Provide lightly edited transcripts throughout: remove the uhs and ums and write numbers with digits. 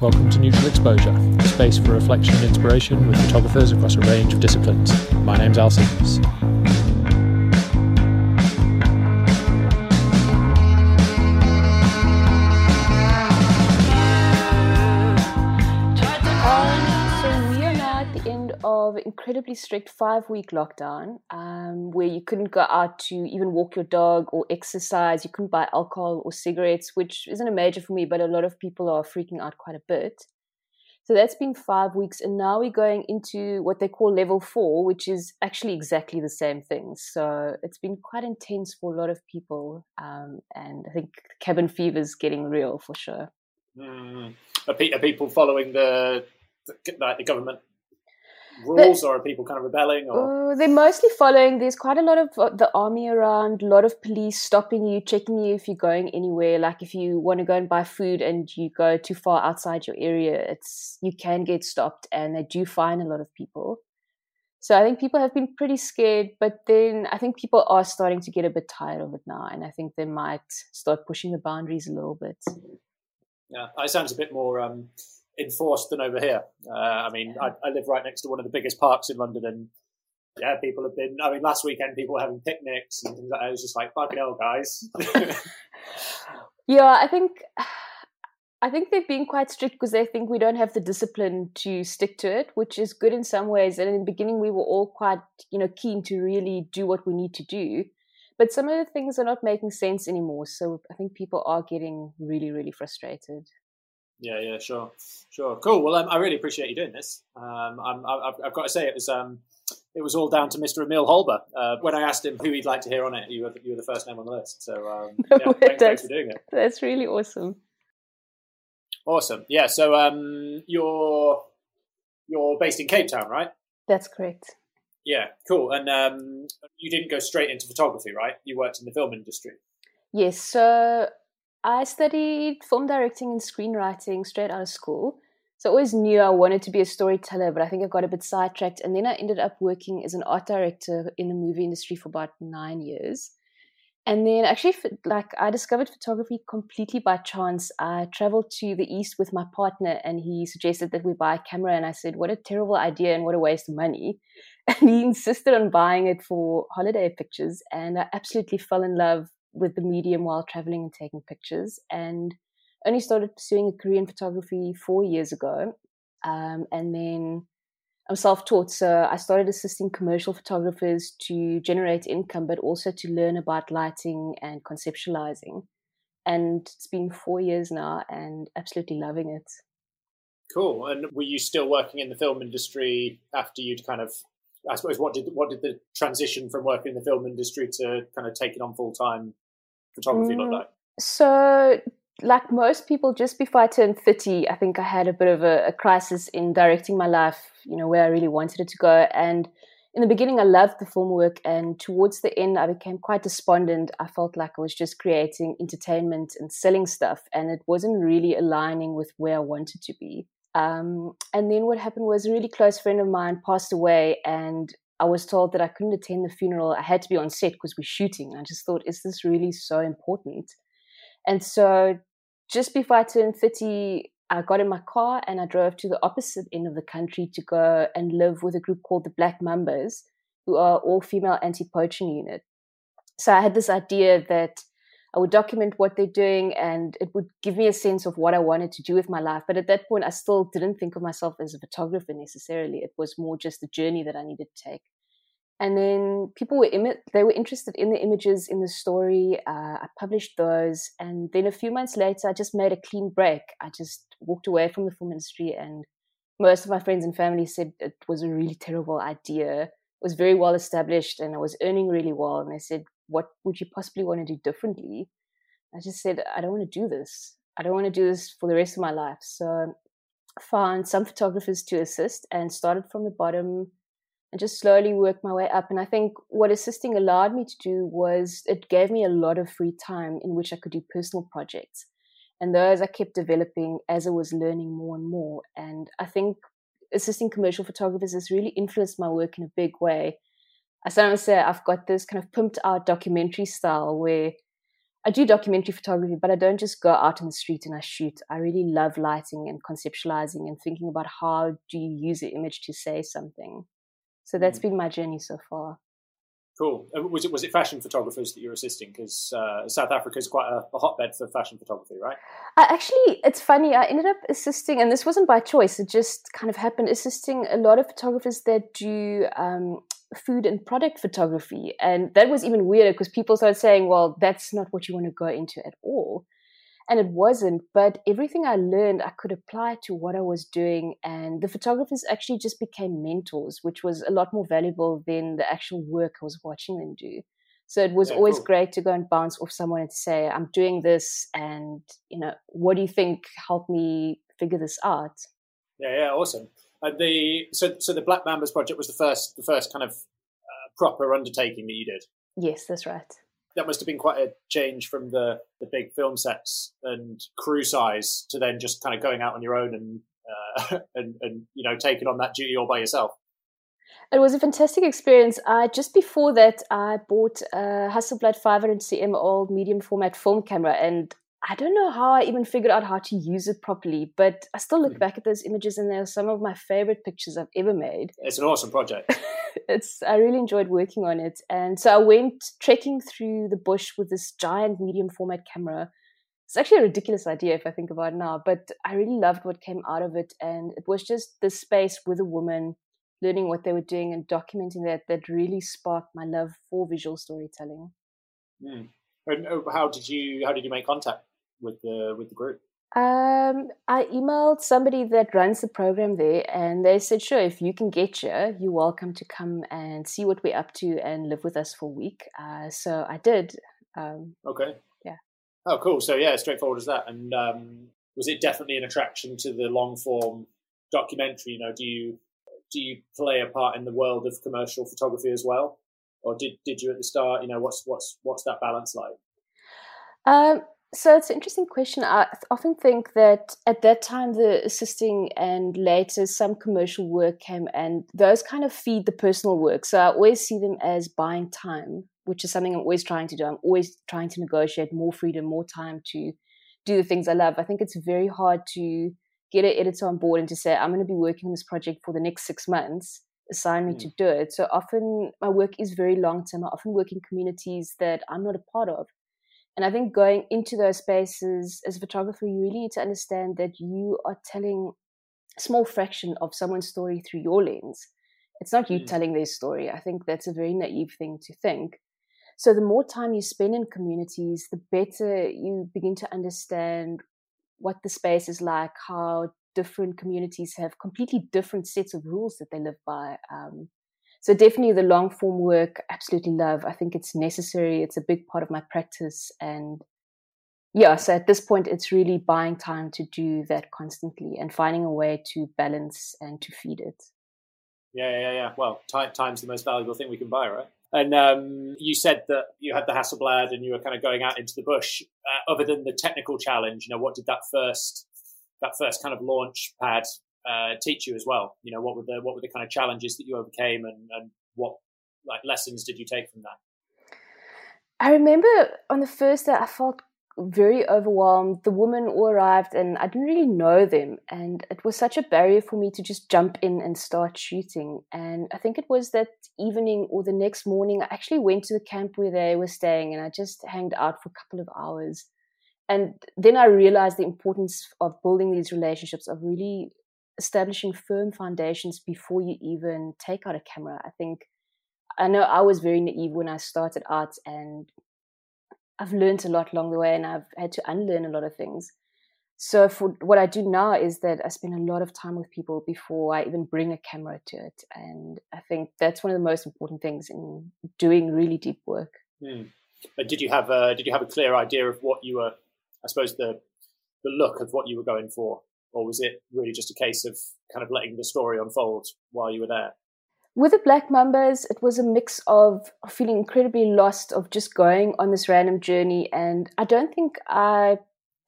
Welcome to Neutral Exposure, a space for reflection and inspiration with photographers across a range of disciplines. My name's Al Sims. Incredibly strict 5-week lockdown where you couldn't go out to even walk your dog or exercise. You couldn't buy alcohol or cigarettes, which isn't a major for me, but a lot of people are freaking out quite a bit. So that's been 5 weeks, and now we're going into what they call level 4, which is actually exactly the same thing. So it's been quite intense for a lot of people, and I think cabin fever is getting real for sure. Are people following the government rules, or are people kind of rebelling? Or they're mostly following. There's quite a lot of the army around, a lot of police stopping you, checking you if you're going anywhere. Like if you want to go and buy food and you go too far outside your area, you can get stopped, and they do fine a lot of people. So I think people have been pretty scared, but then I think people are starting to get a bit tired of it now, and I think they might start pushing the boundaries a little bit. Yeah, it sounds a bit more enforced than over here. I live right next to one of the biggest parks in London, and yeah, people have been. I mean, last weekend people were having picnics and things like that. It was just like, fucking hell, guys. Yeah, I think they've been quite strict because they think we don't have the discipline to stick to it, which is good in some ways. And in the beginning, we were all quite, keen to really do what we need to do, but some of the things are not making sense anymore. So I think people are getting really, really frustrated. Yeah, sure, cool. Well, I really appreciate you doing this. I've got to say, it was all down to Mr. Emil Holber. When I asked him who he'd like to hear on it, you were the first name on the list. So thanks for doing it. That's really awesome. Awesome, yeah. So you're based in Cape Town, right? That's correct. Yeah, cool. And you didn't go straight into photography, right? You worked in the film industry. Yes. So I studied film directing and screenwriting straight out of school. So I always knew I wanted to be a storyteller, but I think I got a bit sidetracked. And then I ended up working as an art director in the movie industry for about 9 years. And then actually, I discovered photography completely by chance. I traveled to the East with my partner, and he suggested that we buy a camera. And I said, what a terrible idea and what a waste of money. And he insisted on buying it for holiday pictures. And I absolutely fell in love with the medium while traveling and taking pictures, and only started pursuing a career in photography 4 years ago. And then I'm self-taught, so I started assisting commercial photographers to generate income, but also to learn about lighting and conceptualizing. And it's been 4 years now and absolutely loving it. Cool. And were you still working in the film industry after you'd kind of, I suppose, what did the transition from working in the film industry to kind of taking on full-time photography look like? So, like most people, just before I turned 30, I think I had a bit of a crisis in directing my life, where I really wanted it to go. And in the beginning, I loved the film work, and towards the end, I became quite despondent. I felt like I was just creating entertainment and selling stuff, and it wasn't really aligning with where I wanted to be. And then what happened was a really close friend of mine passed away, and I was told that I couldn't attend the funeral. I had to be on set because we're shooting. I just thought, is this really so important? And so just before I turned 30, I got in my car and I drove to the opposite end of the country to go and live with a group called the Black Mambas, who are all-female anti-poaching unit. So I had this idea that I would document what they're doing, and it would give me a sense of what I wanted to do with my life. But at that point, I still didn't think of myself as a photographer necessarily. It was more just the journey that I needed to take. And then people were interested in the images, in the story. I published those. And then a few months later, I just made a clean break. I just walked away from the film industry, and most of my friends and family said it was a really terrible idea. It was very well established and I was earning really well. And they said, what would you possibly want to do differently? I just said, I don't want to do this. I don't want to do this for the rest of my life. So I found some photographers to assist and started from the bottom and just slowly worked my way up. And I think what assisting allowed me to do was it gave me a lot of free time in which I could do personal projects. And those I kept developing as I was learning more and more. And I think assisting commercial photographers has really influenced my work in a big way. I sometimes say I've got this kind of pimped out documentary style where I do documentary photography, but I don't just go out in the street and I shoot. I really love lighting and conceptualizing and thinking about how do you use an image to say something. So that's been my journey so far. Cool. Was it fashion photographers that you're assisting? Because South Africa is quite a hotbed for fashion photography, right? Actually, it's funny. I ended up assisting, and this wasn't by choice. It just kind of happened, assisting a lot of photographers that do food and product photography. And that was even weirder because people started saying, well, that's not what you want to go into at all. And it wasn't. But everything I learned, I could apply to what I was doing. And the photographers actually just became mentors, which was a lot more valuable than the actual work I was watching them do. So it was always great to go and bounce off someone and say, I'm doing this. And, you know, what do you think? Help me figure this out. Yeah, awesome. So the Black Mambas project was the first kind of proper undertaking that you did? Yes, that's right. That must have been quite a change from the big film sets and crew size to then just kind of going out on your own and you know, taking on that duty all by yourself. It was a fantastic experience. Just before that, I bought a Hasselblad 500CM old medium format film camera, and I don't know how I even figured out how to use it properly, but I still look back at those images and they're some of my favorite pictures I've ever made. It's an awesome project. I really enjoyed working on it. And so I went trekking through the bush with this giant medium format camera. It's actually a ridiculous idea if I think about it now, but I really loved what came out of it. And it was just this space with a woman, learning what they were doing and documenting that really sparked my love for visual storytelling. Mm. And how did you make contact with the group? I emailed somebody that runs the program there, and they said, sure, if you can get here, you're welcome to come and see what we're up to and live with us for a week. So I did. Okay. Yeah. Oh, cool. So, yeah, straightforward as that. And was it definitely an attraction to the long-form documentary? You know, do you play a part in the world of commercial photography as well? Or did you at the start, you know, what's that balance like? So it's an interesting question. I often think that at that time, the assisting and later some commercial work came, and those kind of feed the personal work. So I always see them as buying time, which is something I'm always trying to do. I'm always trying to negotiate more freedom, more time to do the things I love. I think it's very hard to get an editor on board and to say, I'm going to be working on this project for the next 6 months. Assign me to do it. So often my work is very long-term. I often work in communities that I'm not a part of. And I think going into those spaces as a photographer, you really need to understand that you are telling a small fraction of someone's story through your lens. It's not you telling their story. I think that's a very naive thing to think. So the more time you spend in communities, the better you begin to understand what the space is like, how different communities have completely different sets of rules that they live by. So definitely the long form work, absolutely love. I think it's necessary. It's a big part of my practice. And yeah, so at this point, it's really buying time to do that constantly and finding a way to balance and to feed it. Yeah. Well, time's the most valuable thing we can buy, right? And you said that you had the Hasselblad and you were kind of going out into the bush. Other than the technical challenge, you know, what did that first kind of launch pad teach you as well? You know, what were the kind of challenges that you overcame, and what like lessons did you take from that? I remember on the first day I felt very overwhelmed. The women all arrived and I didn't really know them, and it was such a barrier for me to just jump in and start shooting. And I think it was that evening or the next morning I actually went to the camp where they were staying, and I just hanged out for a couple of hours. And then I realized the importance of building these relationships, of really establishing firm foundations before you even take out a camera. I know I was very naive when I started out, and I've learned a lot along the way, and I've had to unlearn a lot of things. So for what I do now is that I spend a lot of time with people before I even bring a camera to it. And I think that's one of the most important things in doing really deep work. But did you have a clear idea of what you were, I suppose, the look of what you were going for? Or was it really just a case of kind of letting the story unfold while you were there? With the Black Mambas, it was a mix of feeling incredibly lost, of just going on this random journey. And I don't think I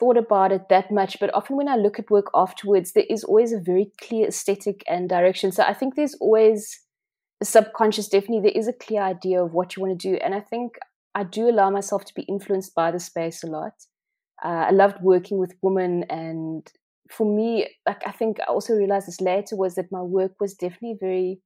thought about it that much, but often when I look at work afterwards, there is always a very clear aesthetic and direction. So I think there's always a subconscious, definitely there is a clear idea of what you want to do. And I think I do allow myself to be influenced by the space a lot. I loved working with women, and for me, like, I think I also realized this later, was that my work was definitely very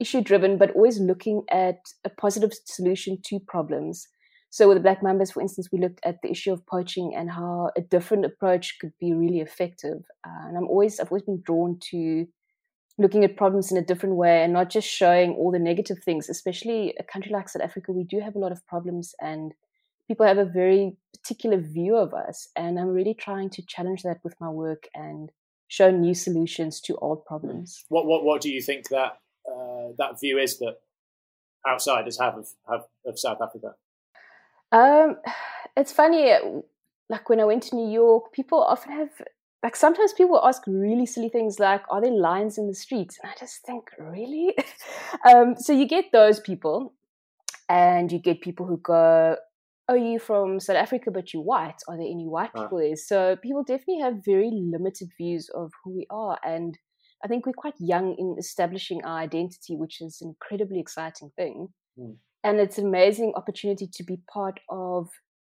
issue driven, but always looking at a positive solution to problems. So with the Black Mambas, for instance, we looked at the issue of poaching and how a different approach could be really effective. And I've always been drawn to looking at problems in a different way and not just showing all the negative things. Especially a country like South Africa, we do have a lot of problems and people have a very particular view of us. And I'm really trying to challenge that with my work and show new solutions to old problems. What do you think that that view is that outsiders have of South Africa? It's funny, like when I went to New York, people often have, like sometimes people ask really silly things like, are there lions in the streets? And I just think, really? So you get those people, and you get people who go, oh, you're from South Africa, but you're white. Are there any white people there? So people definitely have very limited views of who we are. And I think we're quite young in establishing our identity, which is an incredibly exciting thing. Mm. And it's an amazing opportunity to be part of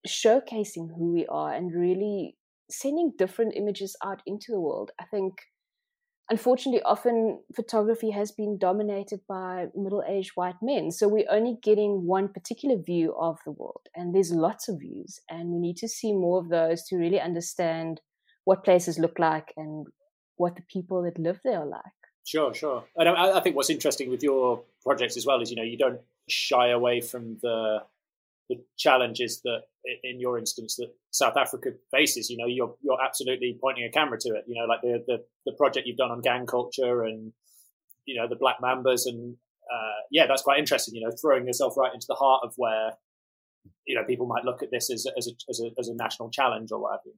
showcasing who we are and really sending different images out into the world. I think, unfortunately, often photography has been dominated by middle-aged white men. So we're only getting one particular view of the world, and there's lots of views. And we need to see more of those to really understand what places look like and what the people that live there are like. Sure. And I think what's interesting with your projects as well is, you know, you don't shy away from the challenges that, in your instance, that South Africa faces. You know, you're absolutely pointing a camera to it. You know, like the project you've done on gang culture and, you know, the Black Mambas, and that's quite interesting. You know, throwing yourself right into the heart of where, you know, people might look at this as a national challenge or whatever.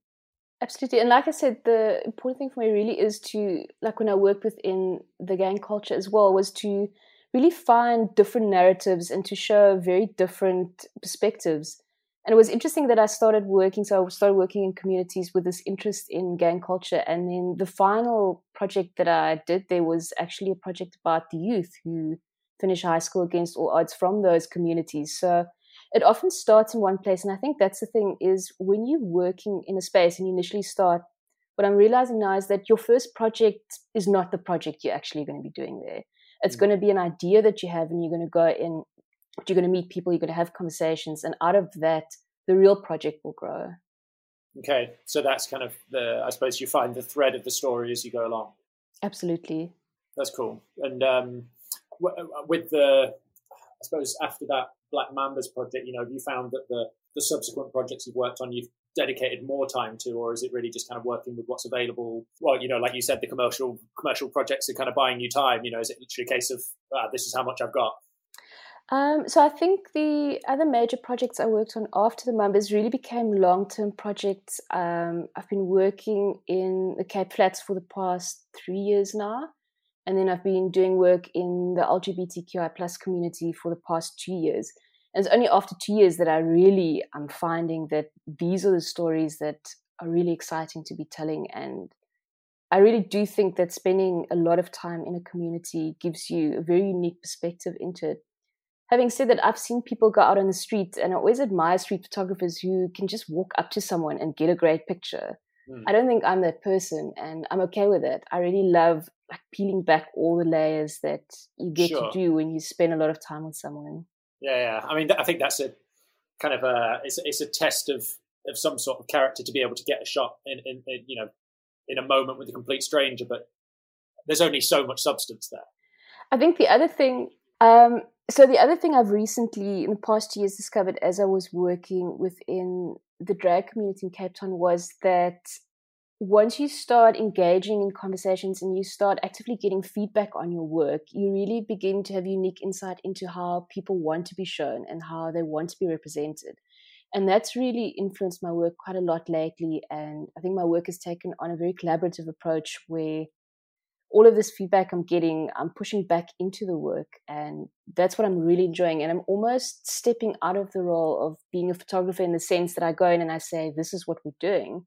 Absolutely. And like I said, the important thing for me really is to, like when I worked within the gang culture as well, was to really find different narratives and to show very different perspectives. And it was interesting that I started working in communities with this interest in gang culture. And then the final project that I did there was actually a project about the youth who finish high school against all odds from those communities. So it often starts in one place. And I think that's the thing, is when you're working in a space and you initially start, what I'm realizing now is that your first project is not the project you're actually going to be doing there. It's going to be an idea that you have, and you're going to go in, you're going to meet people, you're going to have conversations, and out of that, the real project will grow. Okay, so that's kind of the, I suppose you find the thread of the story as you go along. Absolutely. That's cool. And with the, I suppose after that Black Mambas project, you know, have you found that the subsequent projects you've worked on, you've dedicated more time to, or is it really just kind of working with what's available? Well, you know, like you said, the commercial projects are kind of buying you time. You know, is it literally a case of this is how much I've got? So I think the other major projects I worked on after the Mambas really became long-term projects. I've been working in the Cape Flats for the past 3 years now, and then I've been doing work in the LGBTQI plus community for the past 2 years. And it's only after 2 years that I'm finding that these are the stories that are really exciting to be telling. And I really do think that spending a lot of time in a community gives you a very unique perspective into it. Having said that, I've seen people go out on the street, and I always admire street photographers who can just walk up to someone and get a great picture. Mm. I don't think I'm that person, and I'm okay with it. I really love like peeling back all the layers that you get to do when you spend a lot of time with someone. Yeah. I mean, I think that's a kind of it's a test of some sort of character to be able to get a shot in you know, in a moment with a complete stranger, but there's only so much substance there. I think the other thing, I've recently in the past 2 years discovered as I was working within the drag community in Cape Town was that once you start engaging in conversations and you start actively getting feedback on your work, you really begin to have unique insight into how people want to be shown and how they want to be represented. And that's really influenced my work quite a lot lately. And I think my work has taken on a very collaborative approach where all of this feedback I'm getting, I'm pushing back into the work. And that's what I'm really enjoying. And I'm almost stepping out of the role of being a photographer in the sense that I go in and I say, this is what we're doing.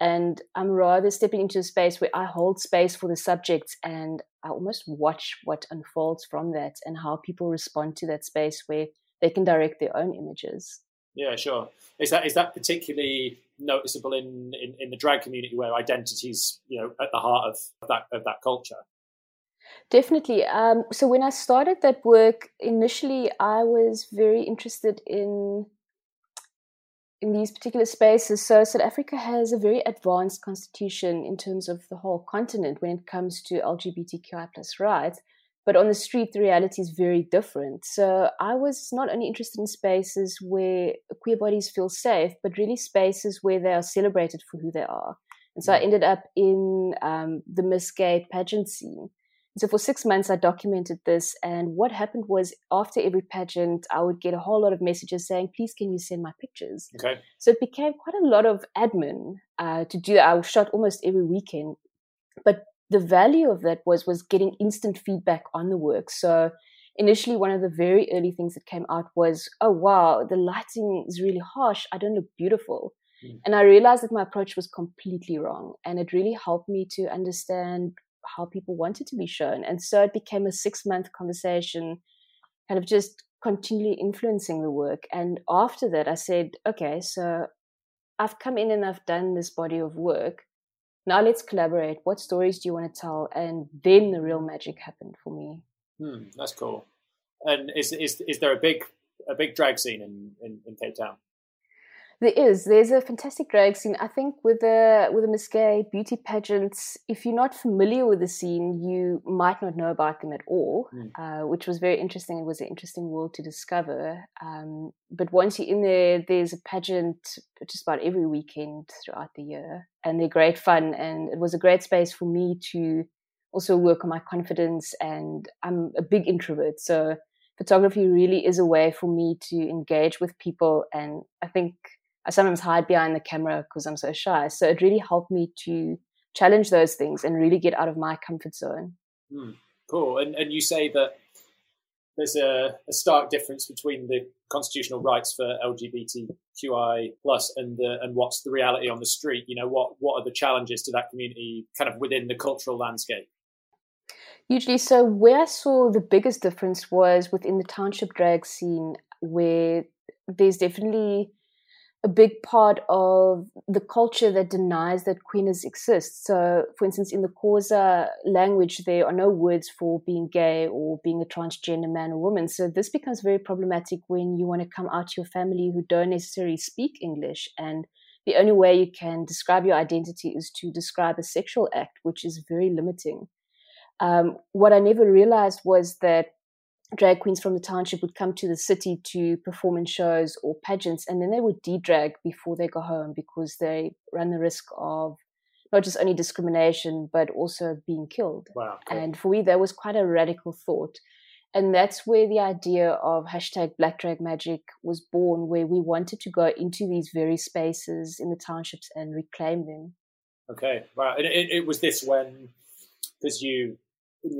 And I'm rather stepping into a space where I hold space for the subjects, and I almost watch what unfolds from that and how people respond to that space where they can direct their own images. Yeah, sure. Is that particularly noticeable in the drag community where identity's, you know, at the heart of that culture? Definitely. So when I started that work, initially I was very interested in these particular spaces. So South Africa has a very advanced constitution in terms of the whole continent when it comes to LGBTQI plus rights. But on the street, the reality is very different. So I was not only interested in spaces where queer bodies feel safe, but really spaces where they are celebrated for who they are. And so I ended up in the Miss Gay pageant scene. So for 6 months, I documented this. And what happened was after every pageant, I would get a whole lot of messages saying, please, can you send my pictures? Okay. So it became quite a lot of admin to do that. I shot almost every weekend. But the value of that was getting instant feedback on the work. So initially, one of the very early things that came out was, oh, wow, the lighting is really harsh. I don't look beautiful. Mm. And I realized that my approach was completely wrong. And it really helped me to understand how people wanted to be shown. And so it became a 6-month conversation, kind of just continually influencing the work. And after that, I said, okay, so I've come in and I've done this body of work. Now let's collaborate. What stories do you want to tell? And then the real magic happened for me. That's cool. And is there a big drag scene in Cape Town? There is. There's a fantastic drag scene. I think with the Miss Gay beauty pageants, if you're not familiar with the scene, you might not know about them at all, which was very interesting. It was an interesting world to discover. But once you're in there, there's a pageant just about every weekend throughout the year. And they're great fun. And it was a great space for me to also work on my confidence. And I'm a big introvert, so photography really is a way for me to engage with people. And I think I sometimes hide behind the camera because I'm so shy. So it really helped me to challenge those things and really get out of my comfort zone. Cool. And you say that there's a stark difference between the constitutional rights for LGBTQI plus and what's the reality on the street. You know, what are the challenges to that community kind of within the cultural landscape? Usually. So where I saw the biggest difference was within the township drag scene, where there's definitely a big part of the culture that denies that queerness exists. So, for instance, in the Khoza language, there are no words for being gay or being a transgender man or woman. So this becomes very problematic when you want to come out to your family who don't necessarily speak English. And the only way you can describe your identity is to describe a sexual act, which is very limiting. What I never realized was that drag queens from the township would come to the city to perform in shows or pageants, and then they would de-drag before they go home because they run the risk of not just only discrimination, but also being killed. Wow, cool. And for me, that was quite a radical thought. And that's where the idea of hashtag Black Drag Magic was born, where we wanted to go into these very spaces in the townships and reclaim them. Okay, wow. And it was this when, because you... In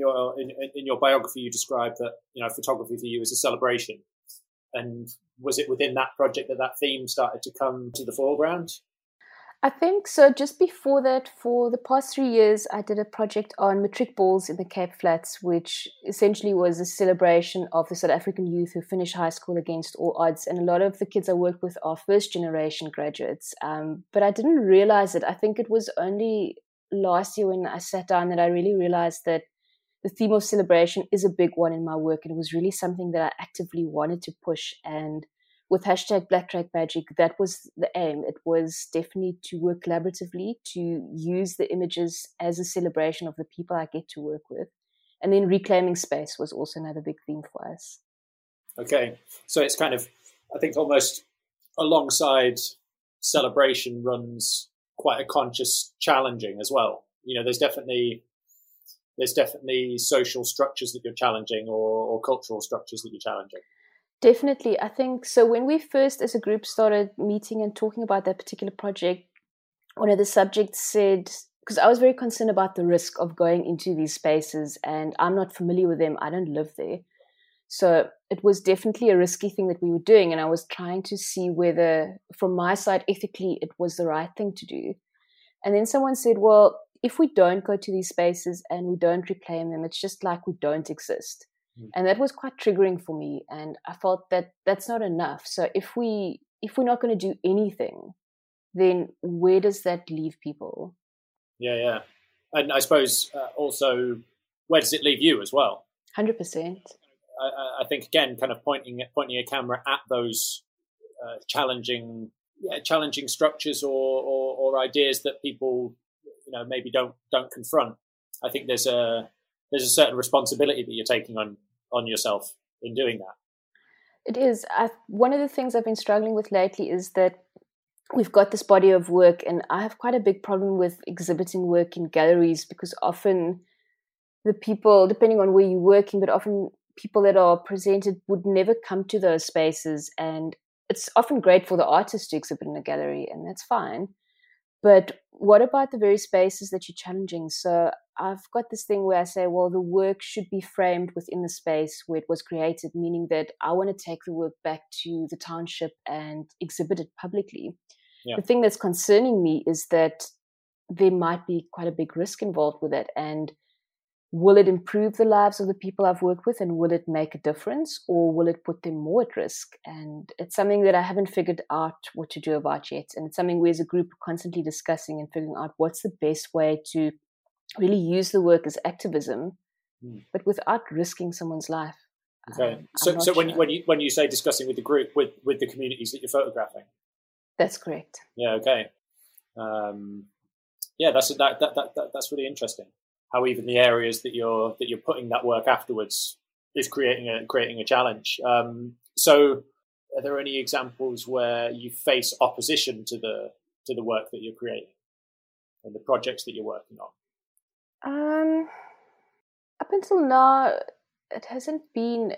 your biography, you described that, you know, photography for you is a celebration. And was it within that project that theme started to come to the foreground? I think so. Just before that, for the past 3 years, I did a project on matric balls in the Cape Flats, which essentially was a celebration of the South African youth who finish high school against all odds. And a lot of the kids I work with are first-generation graduates. But I didn't realize it. I think it was only last year when I sat down that I really realized that the theme of celebration is a big one in my work, and it was really something that I actively wanted to push. And with hashtag Black Drag Magic, that was the aim. It was definitely to work collaboratively, to use the images as a celebration of the people I get to work with. And then reclaiming space was also another big theme for us. Okay. So it's kind of, I think almost alongside celebration runs quite a conscious challenging as well. You know, there's definitely social structures that you're challenging or cultural structures that you're challenging. Definitely. I think so. When we first as a group started meeting and talking about that particular project, one of the subjects said, because I was very concerned about the risk of going into these spaces and I'm not familiar with them, I don't live there. So it was definitely a risky thing that we were doing. And I was trying to see whether from my side, ethically, it was the right thing to do. And then someone said, well, if we don't go to these spaces and we don't reclaim them, it's just like we don't exist. And that was quite triggering for me. And I felt that that's not enough. So if we if we're not going to do anything, then where does that leave people? Yeah. And I suppose also, where does it leave you as well? 100%. I think, again, kind of pointing a camera at those challenging structures or ideas that people, maybe don't confront. I think there's a certain responsibility that you're taking on yourself in doing that. It is. One of the things I've been struggling with lately is that we've got this body of work, and I have quite a big problem with exhibiting work in galleries, because often the people, depending on where you're working, but often people that are presented would never come to those spaces. And it's often great for the artist to exhibit in a gallery, and that's fine. But what about the very spaces that you're challenging? So I've got this thing where I say, well, the work should be framed within the space where it was created, meaning that I want to take the work back to the township and exhibit it publicly. Yeah. The thing that's concerning me is that there might be quite a big risk involved with it. And will it improve the lives of the people I've worked with, and will it make a difference, or will it put them more at risk? And it's something that I haven't figured out what to do about yet. And it's something we as a group are constantly discussing and figuring out what's the best way to really use the work as activism, but without risking someone's life. Okay. So when you say discussing with the group, with the communities that you're photographing? That's correct. Yeah. Okay. That's really interesting. How even the areas that you're putting that work afterwards is creating a challenge. So, are there any examples where you face opposition to the work that you're creating and the projects that you're working on? Up until now, it hasn't been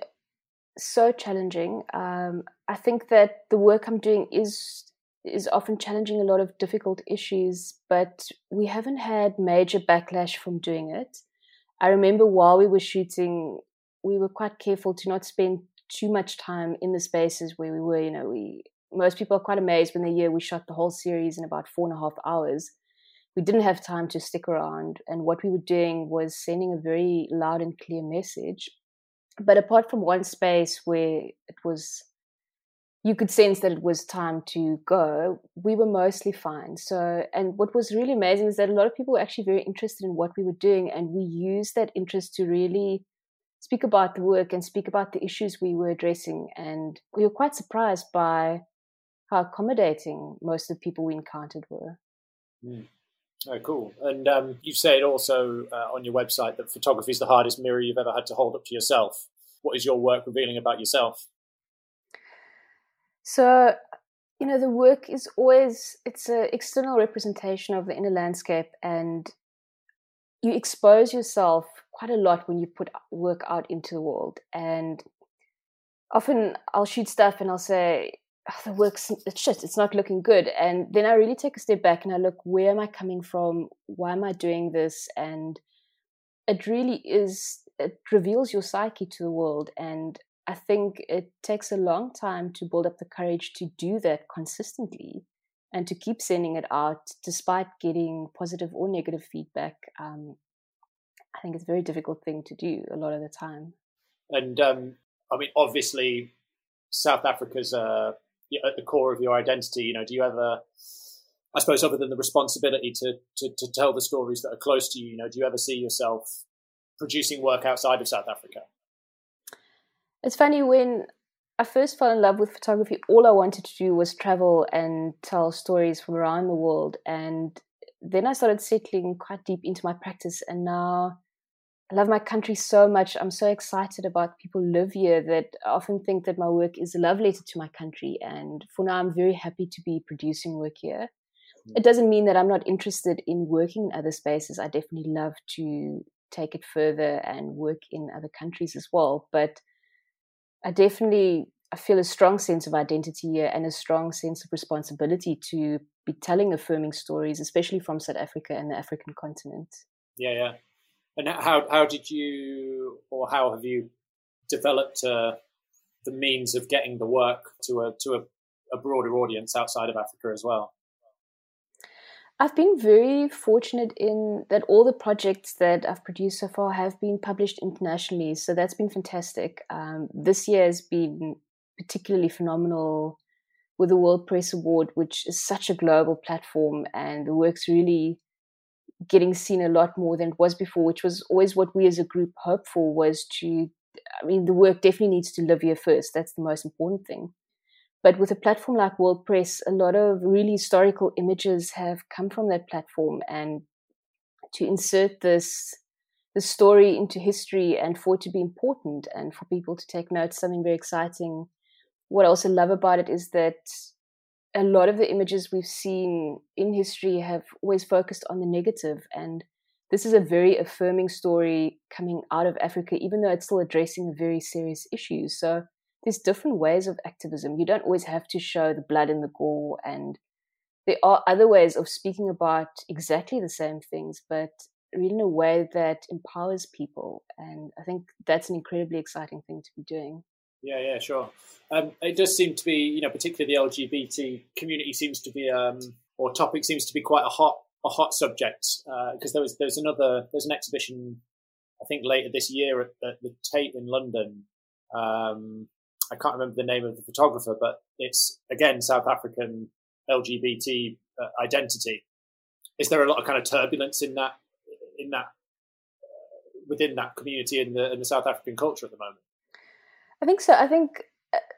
so challenging. I think that the work I'm doing is often challenging a lot of difficult issues, but we haven't had major backlash from doing it. I remember while we were shooting, we were quite careful to not spend too much time in the spaces where we were. Most people are quite amazed when they hear we shot the whole series in about 4.5 hours. We didn't have time to stick around, and what we were doing was sending a very loud and clear message. But apart from one space where it was, you could sense that it was time to go, we were mostly fine. So, and what was really amazing is that a lot of people were actually very interested in what we were doing, and we used that interest to really speak about the work and speak about the issues we were addressing. And we were quite surprised by how accommodating most of the people we encountered were. Mm. Oh, cool. And you said also on your website that photography is the hardest mirror you've ever had to hold up to yourself. What is your work revealing about yourself? So, the work is always, it's an external representation of the inner landscape, and you expose yourself quite a lot when you put work out into the world. And often I'll shoot stuff and I'll say, the work's shit, it's not looking good. And then I really take a step back and I look, where am I coming from? Why am I doing this? And it really is, it reveals your psyche to the world. And I think it takes a long time to build up the courage to do that consistently and to keep sending it out despite getting positive or negative feedback. I think it's a very difficult thing to do a lot of the time. And obviously South Africa's at the core of your identity. Do you ever, I suppose, other than the responsibility to tell the stories that are close to you, do you ever see yourself producing work outside of South Africa? It's funny, when I first fell in love with photography, all I wanted to do was travel and tell stories from around the world. And then I started settling quite deep into my practice, and now I love my country so much. I'm so excited about people who live here that I often think that my work is a love letter to my country. And for now, I'm very happy to be producing work here. It doesn't mean that I'm not interested in working in other spaces. I definitely love to take it further and work in other countries as well. But I feel a strong sense of identity here and a strong sense of responsibility to be telling affirming stories, especially from South Africa and the African continent. Yeah. And how have you developed the means of getting the work to a broader audience outside of Africa as well? I've been very fortunate in that all the projects that I've produced so far have been published internationally. So that's been fantastic. This year has been particularly phenomenal with the World Press Award, which is such a global platform, and the work's really getting seen a lot more than it was before, which was always what we as a group hoped for, was to, I mean, the work definitely needs to live here first. That's the most important thing. But with a platform like World Press, a lot of really historical images have come from that platform, and to insert the story into history and for it to be important and for people to take notes, something very exciting. What I also love about it is that a lot of the images we've seen in history have always focused on the negative, and this is a very affirming story coming out of Africa, even though it's still addressing a very serious issue. So there's different ways of activism. You don't always have to show the blood and the gore, and there are other ways of speaking about exactly the same things, but really in a way that empowers people. And I think that's an incredibly exciting thing to be doing. Yeah, sure. It does seem to be, particularly the LGBT community seems to be, or topic seems to be quite a hot subject. Because there's an exhibition, I think later this year at the Tate in London. I can't remember the name of the photographer, but it's again South African LGBT identity. Is there a lot of kind of turbulence in that within that community in the South African culture at the moment? I think so. I think,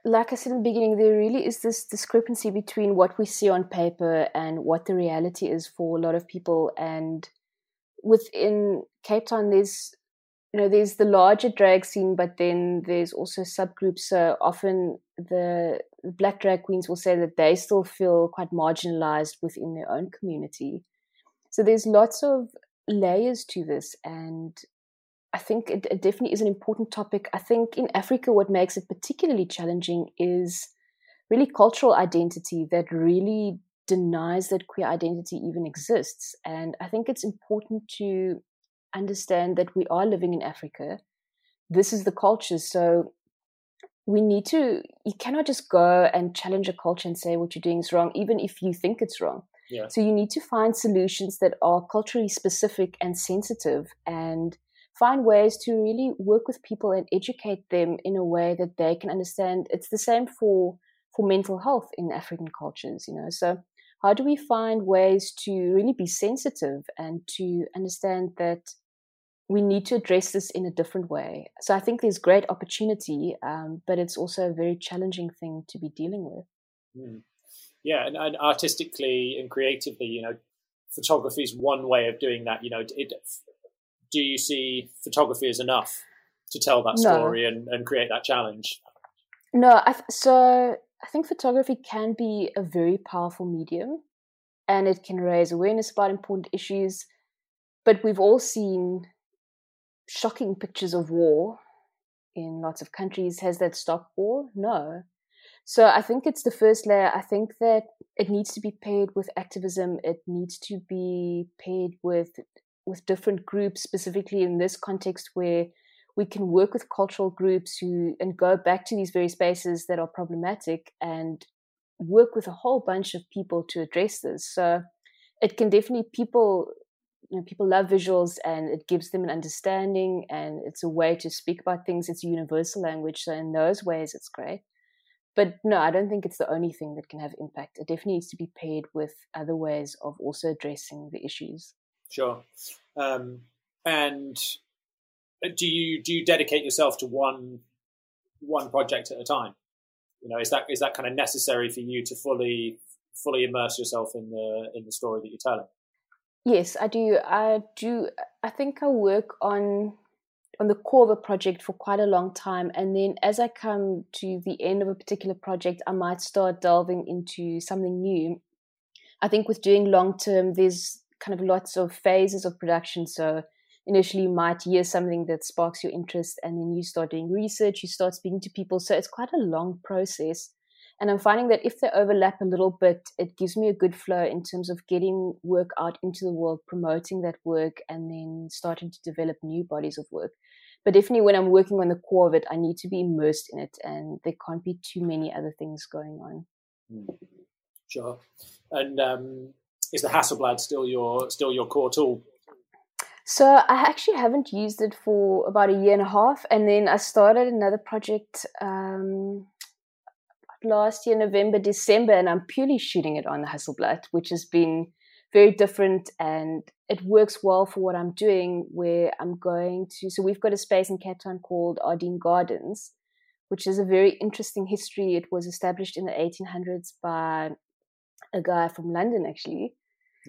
like I said in the beginning, there really is this discrepancy between what we see on paper and what the reality is for a lot of people. And within Cape Town, there's the larger drag scene, but then there's also subgroups. So often the Black drag queens will say that they still feel quite marginalized within their own community. So there's lots of layers to this, and I think it definitely is an important topic. I think in Africa, what makes it particularly challenging is really cultural identity that really denies that queer identity even exists. And I think it's important to understand that we are living in Africa. This is the culture. So you cannot just go and challenge a culture and say what you're doing is wrong, even if you think it's wrong. Yeah. So you need to find solutions that are culturally specific and sensitive, and find ways to really work with people and educate them in a way that they can understand. It's the same for mental health in African cultures, So how do we find ways to really be sensitive and to understand that we need to address this in a different way? So I think there's great opportunity, but it's also a very challenging thing to be dealing with. Mm. Yeah, and artistically and creatively, photography is one way of doing that. Do you see photography as enough to tell that story and create that challenge? No, so I think photography can be a very powerful medium, and it can raise awareness about important issues. But we've all seen shocking pictures of war in lots of countries. Has that stopped war? No. So I think it's the first layer. I think that it needs to be paired with activism. It needs to be paired with different groups, specifically in this context where we can work with cultural groups and go back to these very spaces that are problematic and work with a whole bunch of people to address this. So it can definitely, people love visuals, and it gives them an understanding, and it's a way to speak about things. It's a universal language. So in those ways, it's great. But no, I don't think it's the only thing that can have impact. It definitely needs to be paired with other ways of also addressing the issues. Sure. And do you dedicate yourself to one project at a time? Is that kind of necessary for you to fully immerse yourself in the story that you're telling? Yes, I do. I think I work on the core of a project for quite a long time, and then as I come to the end of a particular project, I might start delving into something new. I think with doing long term, there's kind of lots of phases of production. So initially you might hear something that sparks your interest, and then you start doing research, you start speaking to people. So it's quite a long process. And I'm finding that if they overlap a little bit, it gives me a good flow in terms of getting work out into the world, promoting that work, and then starting to develop new bodies of work. But definitely when I'm working on the core of it, I need to be immersed in it, and there can't be too many other things going on. Sure. And is the Hasselblad still your core tool? So I actually haven't used it for about a year and a half, and then I started another project last year, November, December, and I'm purely shooting it on the Hasselblad, which has been very different, and it works well for what I'm doing, where I'm going to. So we've got a space in Cape Town called Ardene Gardens, which is a very interesting history. It was established in the 1800s by a guy from London, actually.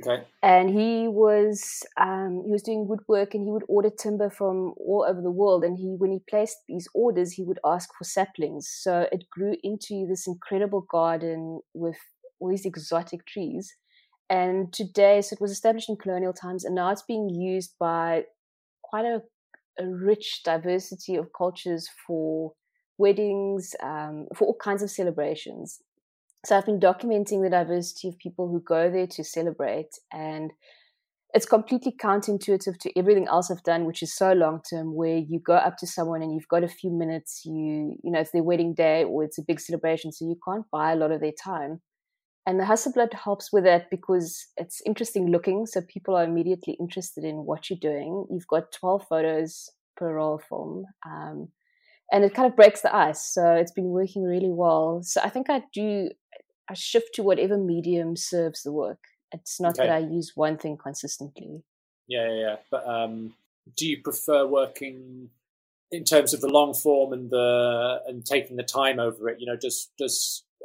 Okay. And he was doing woodwork, and he would order timber from all over the world. And when he placed these orders, he would ask for saplings. So it grew into this incredible garden with all these exotic trees. And today, so it was established in colonial times, and now it's being used by quite a rich diversity of cultures for weddings, for all kinds of celebrations. So I've been documenting the diversity of people who go there to celebrate, and it's completely counterintuitive to everything else I've done, which is so long-term, where you go up to someone and you've got a few minutes, you know, it's their wedding day or it's a big celebration, so you can't buy a lot of their time. And the Hasselblad helps with that because it's interesting looking, so people are immediately interested in what you're doing. You've got 12 photos per roll film, and it kind of breaks the ice, so it's been working really well. So I think I shift to whatever medium serves the work. It's not that I use one thing consistently. Yeah. But do you prefer working in terms of the long form and taking the time over it? You know, does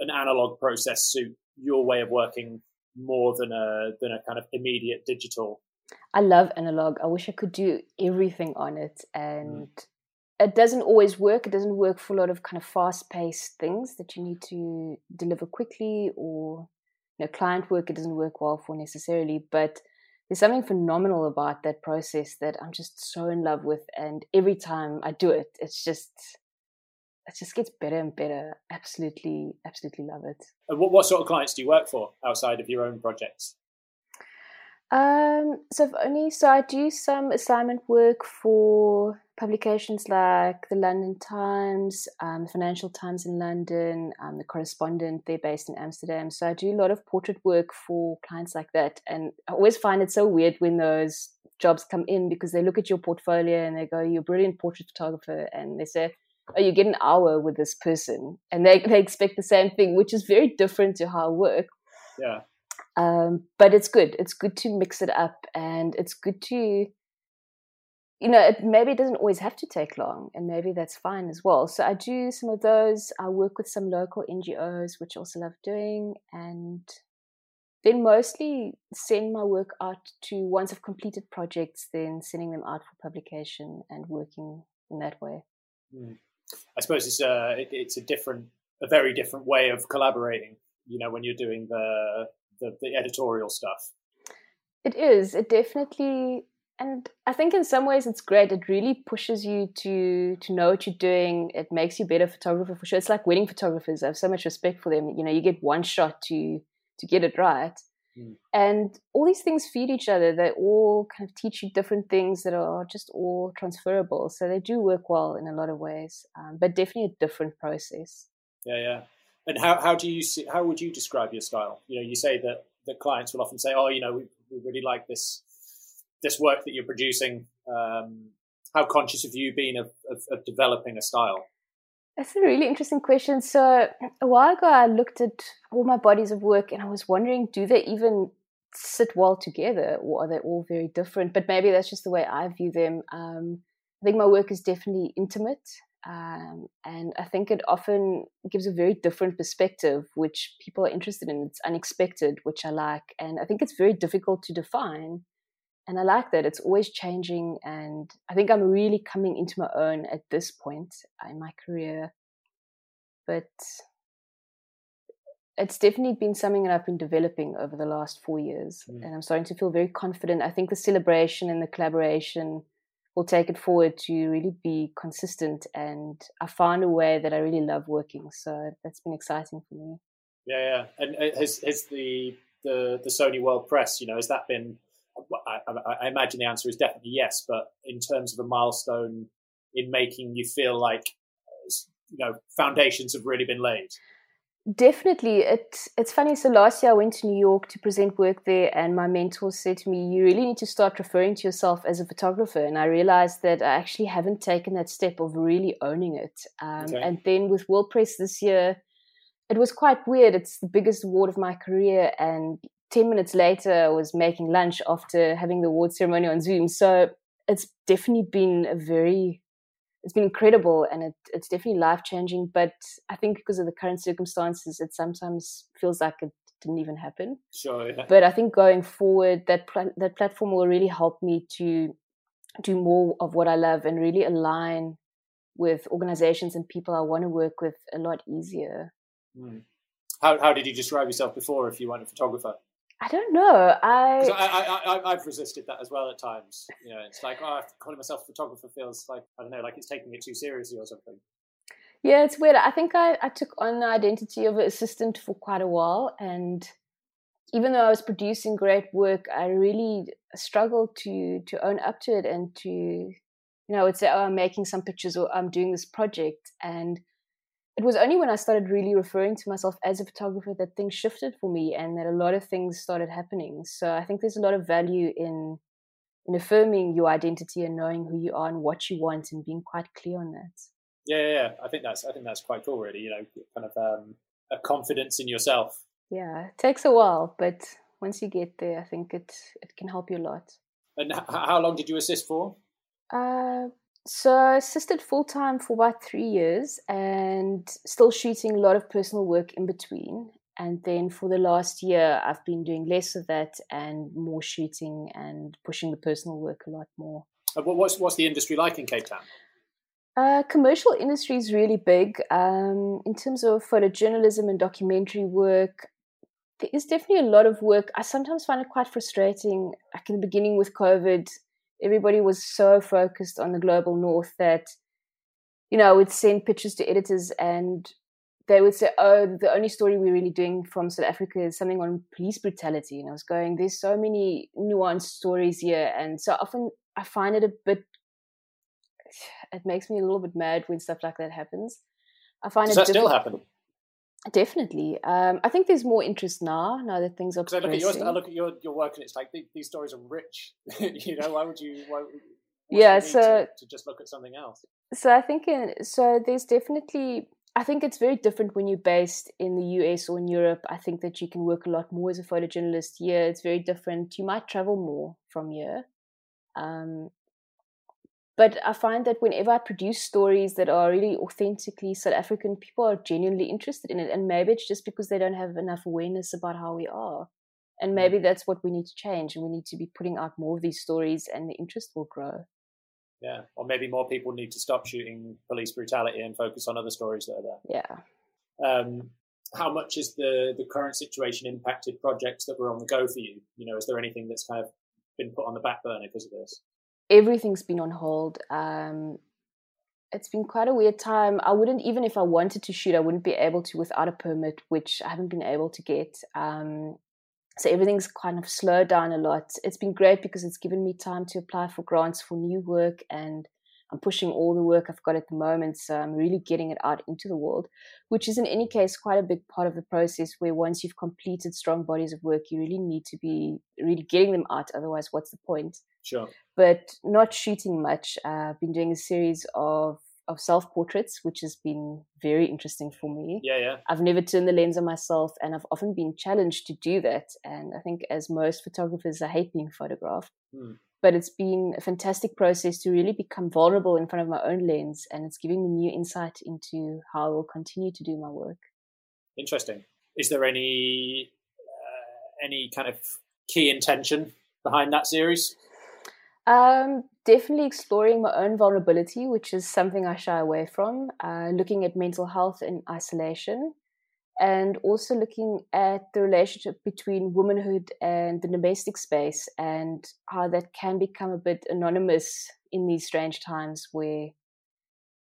an analog process suit your way of working more than a kind of immediate digital? I love analog. I wish I could do everything on it, and it doesn't always work. It doesn't work for a lot of kind of fast-paced things that you need to deliver quickly, or, you know, client work. It doesn't work well for necessarily, but there's something phenomenal about that process that I'm just so in love with, and every time I do it, it just gets better and better. Absolutely, absolutely love it. And what sort of clients do you work for outside of your own projects? So I do some assignment work for publications like the London Times, the Financial Times in London, The Correspondent. They're based in Amsterdam. So I do a lot of portrait work for clients like that. And I always find it so weird when those jobs come in, because they look at your portfolio and they go, "You're a brilliant portrait photographer," and they say, "Oh, you get an hour with this person," and they expect the same thing, which is very different to how I work. Yeah. But it's good. It's good to mix it up, and it's good to, you know, maybe it doesn't always have to take long, and maybe that's fine as well. So I do some of those. I work with some local NGOs, which I also love doing, and then mostly send my work out to, once I've completed projects, then sending them out for publication and working in that way. Mm. I suppose it's a very different way of collaborating, you know, when you're doing the editorial stuff. It is. It definitely, and I think in some ways it's great. It really pushes you to know what you're doing. It makes you a better photographer for sure. It's like wedding photographers. I have so much respect for them. You know, you get one shot to get it right. Mm. And all these things feed each other. They all kind of teach you different things that are just all transferable. So they do work well in a lot of ways, but definitely a different process. Yeah. And how would you describe your style? You know, you say that the clients will often say, "Oh, you know, we really like this work that you're producing." How conscious have you been of developing a style? That's a really interesting question. So a while ago, I looked at all my bodies of work, and I was wondering, do they even sit well together, or are they all very different? But maybe that's just the way I view them. I think my work is definitely intimate. And I think it often gives a very different perspective, which people are interested in. It's unexpected, which I like. And I think it's very difficult to define. And I like that. It's always changing. And I think I'm really coming into my own at this point in my career. But it's definitely been something that I've been developing over the last 4 years. Mm. And I'm starting to feel very confident. I think the celebration and the collaboration will take it forward to really be consistent, and I found a way that I really love working, so that's been exciting for me. Yeah. And has the Sony World Press, you know, has that been, I imagine the answer is definitely yes, but in terms of a milestone in making you feel like, you know, foundations have really been laid? Definitely. It's funny. So last year I went to New York to present work there, and my mentor said to me, "You really need to start referring to yourself as a photographer." And I realized that I actually haven't taken that step of really owning it. And then with World Press this year, it was quite weird. It's the biggest award of my career, and 10 minutes later I was making lunch after having the award ceremony on Zoom. So it's definitely been it's been incredible, and it's definitely life-changing. But I think because of the current circumstances, it sometimes feels like it didn't even happen. Sure. Yeah. But I think going forward, that platform will really help me to do more of what I love and really align with organizations and people I want to work with a lot easier. Mm. How did you describe yourself before if you weren't a photographer? I don't know. I've resisted that as well at times. You know, it's like, oh, calling myself a photographer feels like, I don't know, like it's taking it too seriously or something. Yeah, it's weird. I think I took on the identity of an assistant for quite a while. And even though I was producing great work, I really struggled to own up to it and to, you know, I would say, oh, I'm making some pictures or I'm doing this project. And it was only when I started really referring to myself as a photographer that things shifted for me and that a lot of things started happening. So I think there's a lot of value in affirming your identity and knowing who you are and what you want and being quite clear on that. Yeah. I think that's quite cool, really, you know, kind of a confidence in yourself. Yeah, it takes a while, but once you get there, I think it can help you a lot. And how long did you assist for? So I assisted full-time for about 3 years and still shooting a lot of personal work in between. And then for the last year, I've been doing less of that and more shooting and pushing the personal work a lot more. What's the industry like in Cape Town? Commercial industry is really big. In terms of photojournalism and documentary work, there is definitely a lot of work. I sometimes find it quite frustrating. Like in the beginning with COVID, everybody was so focused on the global north that, you know, I would send pictures to editors and they would say, oh, the only story we're really doing from South Africa is something on police brutality. And I was going, there's so many nuanced stories here. And so often I find it it makes me a little bit mad when stuff like that happens. Does that still happen? Definitely. I think there's more interest now that things are progressing. I look at your work and it's like these stories are rich. You know, why would you need to just look at something else? So I think there's definitely, I think it's very different when you're based in the US or in Europe. I think that you can work a lot more as a photojournalist here. It's very different. You might travel more from here. But I find that whenever I produce stories that are really authentically South African, people are genuinely interested in it. And maybe it's just because they don't have enough awareness about how we are. And maybe that's what we need to change. And we need to be putting out more of these stories and the interest will grow. Yeah. Or maybe more people need to stop shooting police brutality and focus on other stories that are there. Yeah. How much is the current situation impacted projects that were on the go for you? You know, is there anything that's kind of been put on the back burner because of this? Everything's been on hold. It's been quite a weird time. I wouldn't, even if I wanted to shoot, I wouldn't be able to without a permit, which I haven't been able to get. So everything's kind of slowed down a lot. It's been great because it's given me time to apply for grants for new work, and I'm pushing all the work I've got at the moment. So I'm really getting it out into the world, which is in any case quite a big part of the process, where once you've completed strong bodies of work, you really need to be really getting them out. Otherwise, what's the point? Sure. But not shooting much. I've been doing a series of self-portraits, which has been very interesting for me. Yeah. I've never turned the lens on myself, and I've often been challenged to do that. And I think as most photographers, I hate being photographed. Hmm. But it's been a fantastic process to really become vulnerable in front of my own lens, and it's giving me new insight into how I will continue to do my work. Interesting. Is there any kind of key intention behind that series? Definitely exploring my own vulnerability, which is something I shy away from, looking at mental health in isolation, and also looking at the relationship between womanhood and the domestic space and how that can become a bit anonymous in these strange times where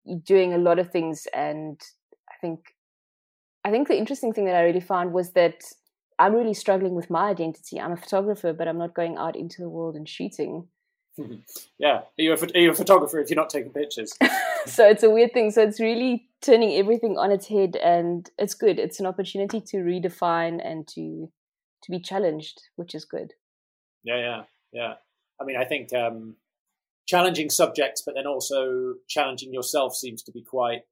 you're doing a lot of things. And I think the interesting thing that I really found was that I'm really struggling with my identity. I'm a photographer, but I'm not going out into the world and shooting. Yeah. Are you a photographer if you're not taking pictures? So it's a weird thing. So it's really turning everything on its head, and it's good. It's an opportunity to redefine and to be challenged, which is good. Yeah. I mean, I think challenging subjects, but then also challenging yourself seems to be quite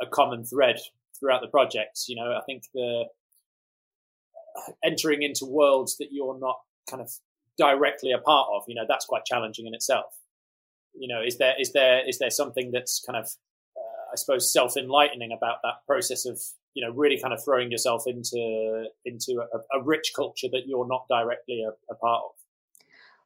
a common thread throughout the project. You know, I think the entering into worlds that you're not kind of directly a part of, you know, that's quite challenging in itself. You know, is there something that's kind of, I suppose, self-enlightening about that process of, you know, really kind of throwing yourself into a rich culture that you're not directly a part of?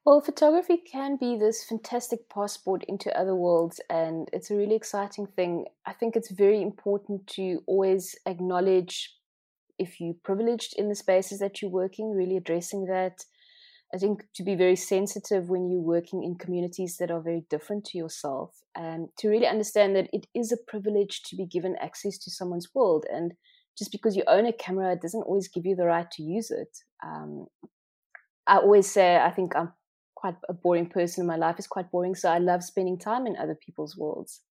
Well, photography can be this fantastic passport into other worlds, and it's a really exciting thing. I think it's very important to always acknowledge if you're privileged in the spaces that you're working, really addressing that. I think to be very sensitive when you're working in communities that are very different to yourself, and to really understand that it is a privilege to be given access to someone's world. And just because you own a camera, it doesn't always give you the right to use it. I always say I think I'm quite a boring person. My life is quite boring, so I love spending time in other people's worlds.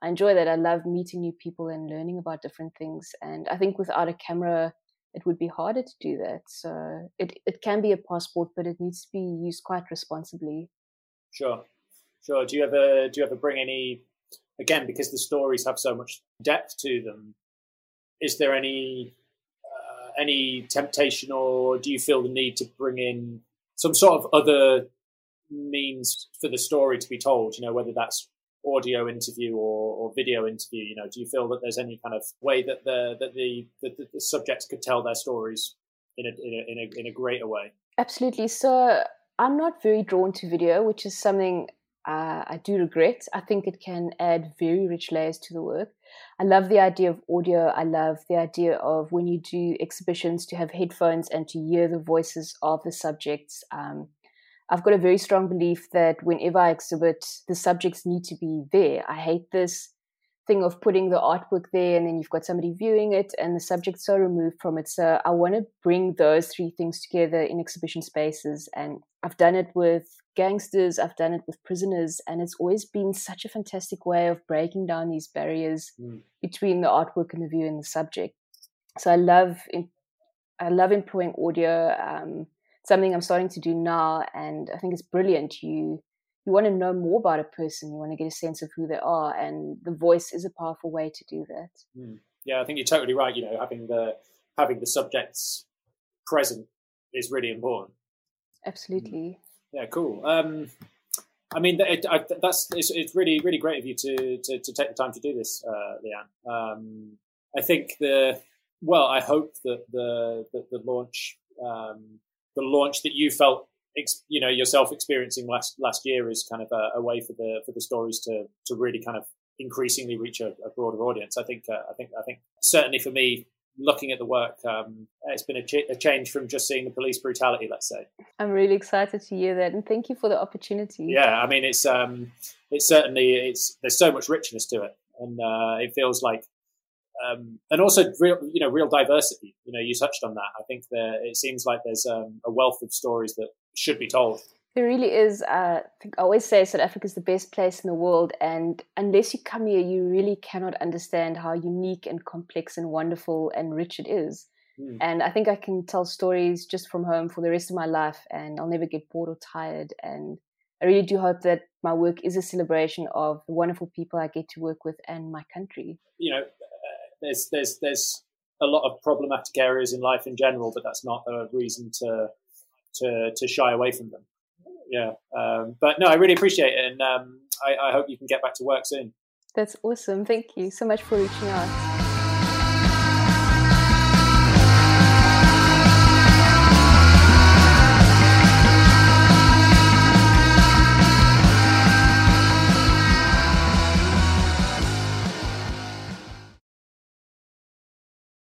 I enjoy that. I love meeting new people and learning about different things. And I think without a camera, it would be harder to do that. So it can be a passport, but it needs to be used quite responsibly. Sure. Do you ever bring any, again, because the stories have so much depth to them, is there any temptation, or do you feel the need to bring in some sort of other means for the story to be told? You know, whether that's audio interview or video interview, you know, do you feel that there's any kind of way that the subjects could tell their stories in a greater way? Absolutely. So I'm not very drawn to video, which is something I do regret. I think it can add very rich layers to the work. I love the idea of audio. I love the idea of when you do exhibitions to have headphones and to hear the voices of the subjects. I've got a very strong belief that whenever I exhibit, the subjects need to be there. I hate this thing of putting the artwork there and then you've got somebody viewing it and the subjects are removed from it. So I want to bring those three things together in exhibition spaces. And I've done it with gangsters, I've done it with prisoners, and it's always been such a fantastic way of breaking down these barriers between the artwork and the viewer and the subject. So I love employing audio. Something I'm starting to do now, and I think it's brilliant. You want to know more about a person, you want to get a sense of who they are, and the voice is a powerful way to do that. Yeah, I think you're totally right. You know, having the subjects present is really important. Absolutely. Yeah, cool. I mean, it's really, really great of you to take the time to do this, Leanne. I think I hope that the launch. The launch that you felt, you know, yourself experiencing last year is kind of a way for the stories to really kind of increasingly reach a broader audience. I think certainly for me, looking at the work, it's been a change from just seeing the police brutality, let's say. I'm really excited to hear that, and thank you for the opportunity. Yeah, I mean, it's there's so much richness to it, and it feels like. And also real diversity. You know, you touched on that. I think it seems like there's a wealth of stories that should be told. There really is. I think I always say South Africa is the best place in the world, and unless you come here, you really cannot understand how unique and complex and wonderful and rich it is. And I think I can tell stories just from home for the rest of my life, and I'll never get bored or tired. And I really do hope that my work is a celebration of the wonderful people I get to work with and my country. You know, there's a lot of problematic areas in life in general, but that's not a reason to shy away from them. Yeah. But no, I really appreciate it, and I hope you can get back to work soon. That's awesome. Thank you so much for reaching out.